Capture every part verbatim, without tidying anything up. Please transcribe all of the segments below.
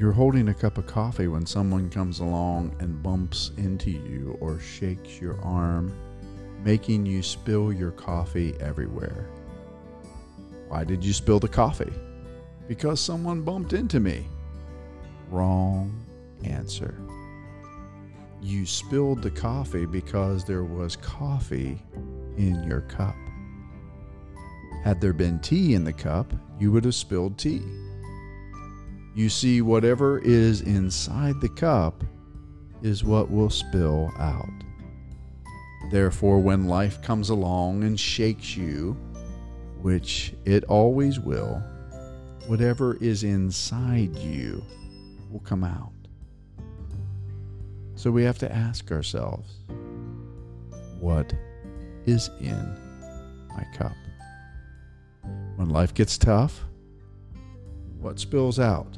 You're holding a cup of coffee when someone comes along and bumps into you or shakes your arm, making you spill your coffee everywhere. Why did you spill the coffee? Because someone bumped into me. Wrong answer. You spilled the coffee because there was coffee in your cup. Had there been tea in the cup, you would have spilled tea. You see, whatever is inside the cup is what will spill out. Therefore, when life comes along and shakes you, which it always will, whatever is inside you will come out. So we have to ask ourselves, what is in my cup? When life gets tough, what spills out?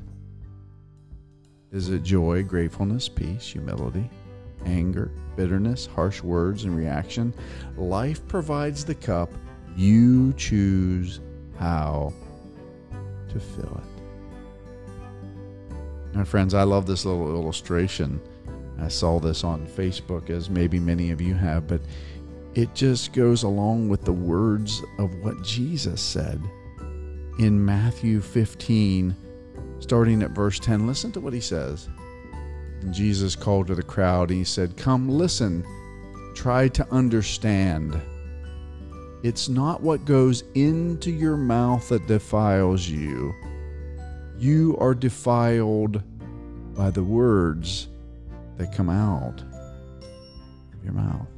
Is it joy, gratefulness, peace, humility, anger, bitterness, harsh words, and reaction? Life provides the cup. You choose how to fill it. My friends, I love this little illustration. I saw this on Facebook, as maybe many of you have, but it just goes along with the words of what Jesus said in Matthew fifteen, starting at verse ten, listen to what he says. And Jesus called to the crowd, and he said, "Come, listen, try to understand. It's not what goes into your mouth that defiles you. You are defiled by the words that come out of your mouth."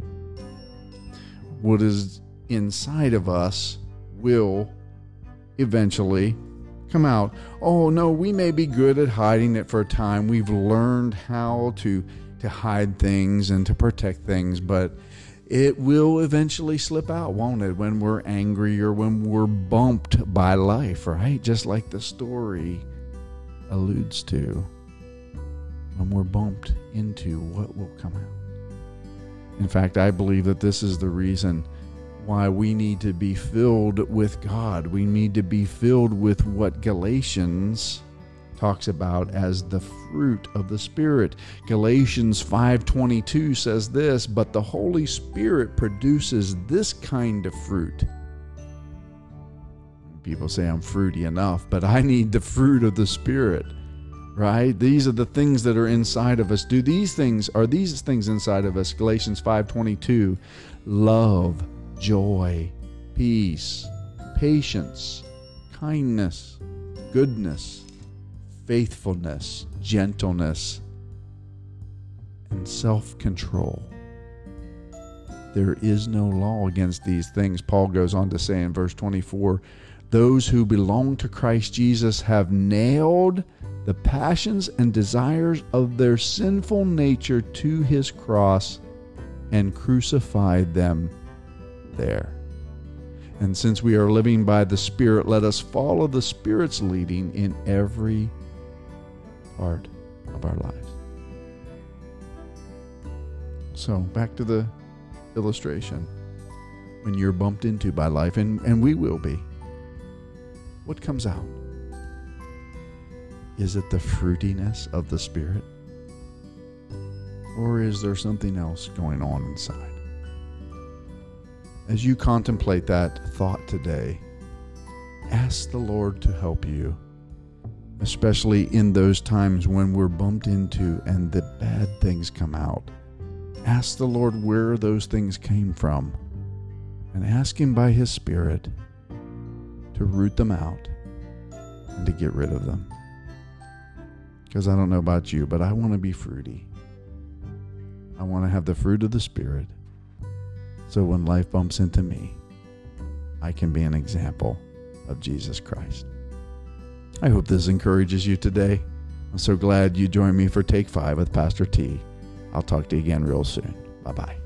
What is inside of us will eventually come out. Oh no, we may be good at hiding it for a time. We've learned how to to hide things and to protect things, but it will eventually slip out, won't it? When we're angry or when we're bumped by life, right? Just like the story alludes to. When we're bumped into, what will come out? In fact, I believe that this is the reason why we need to be filled with God. We need to be filled with what Galatians talks about as the fruit of the Spirit. Galatians five twenty-two says this, "But the Holy Spirit produces this kind of fruit." People say, "I'm fruity enough, but I need the fruit of the Spirit," right? These are the things that are inside of us. Do these things, are these things inside of us? Galatians five twenty-two, love, joy, peace, patience, kindness, goodness, faithfulness, gentleness, and self-control. There is no law against these things. Paul goes on to say in verse twenty-four, "Those who belong to Christ Jesus have nailed the passions and desires of their sinful nature to his cross and crucified them there. And since we are living by the Spirit, let us follow the Spirit's leading in every part of our lives." So back to the illustration. When you're bumped into by life, and, and we will be, what comes out? Is it the fruitiness of the Spirit? Or is there something else going on inside? As you contemplate that thought today, ask the Lord to help you, especially in those times when we're bumped into and the bad things come out. Ask the Lord where those things came from, and ask him by his Spirit to root them out and to get rid of them. Because I don't know about you, but I want to be fruity. I want to have the fruit of the Spirit. So when life bumps into me, I can be an example of Jesus Christ. I hope this encourages you today. I'm so glad you joined me for Take Five with Pastor T. I'll talk to you again real soon. Bye-bye.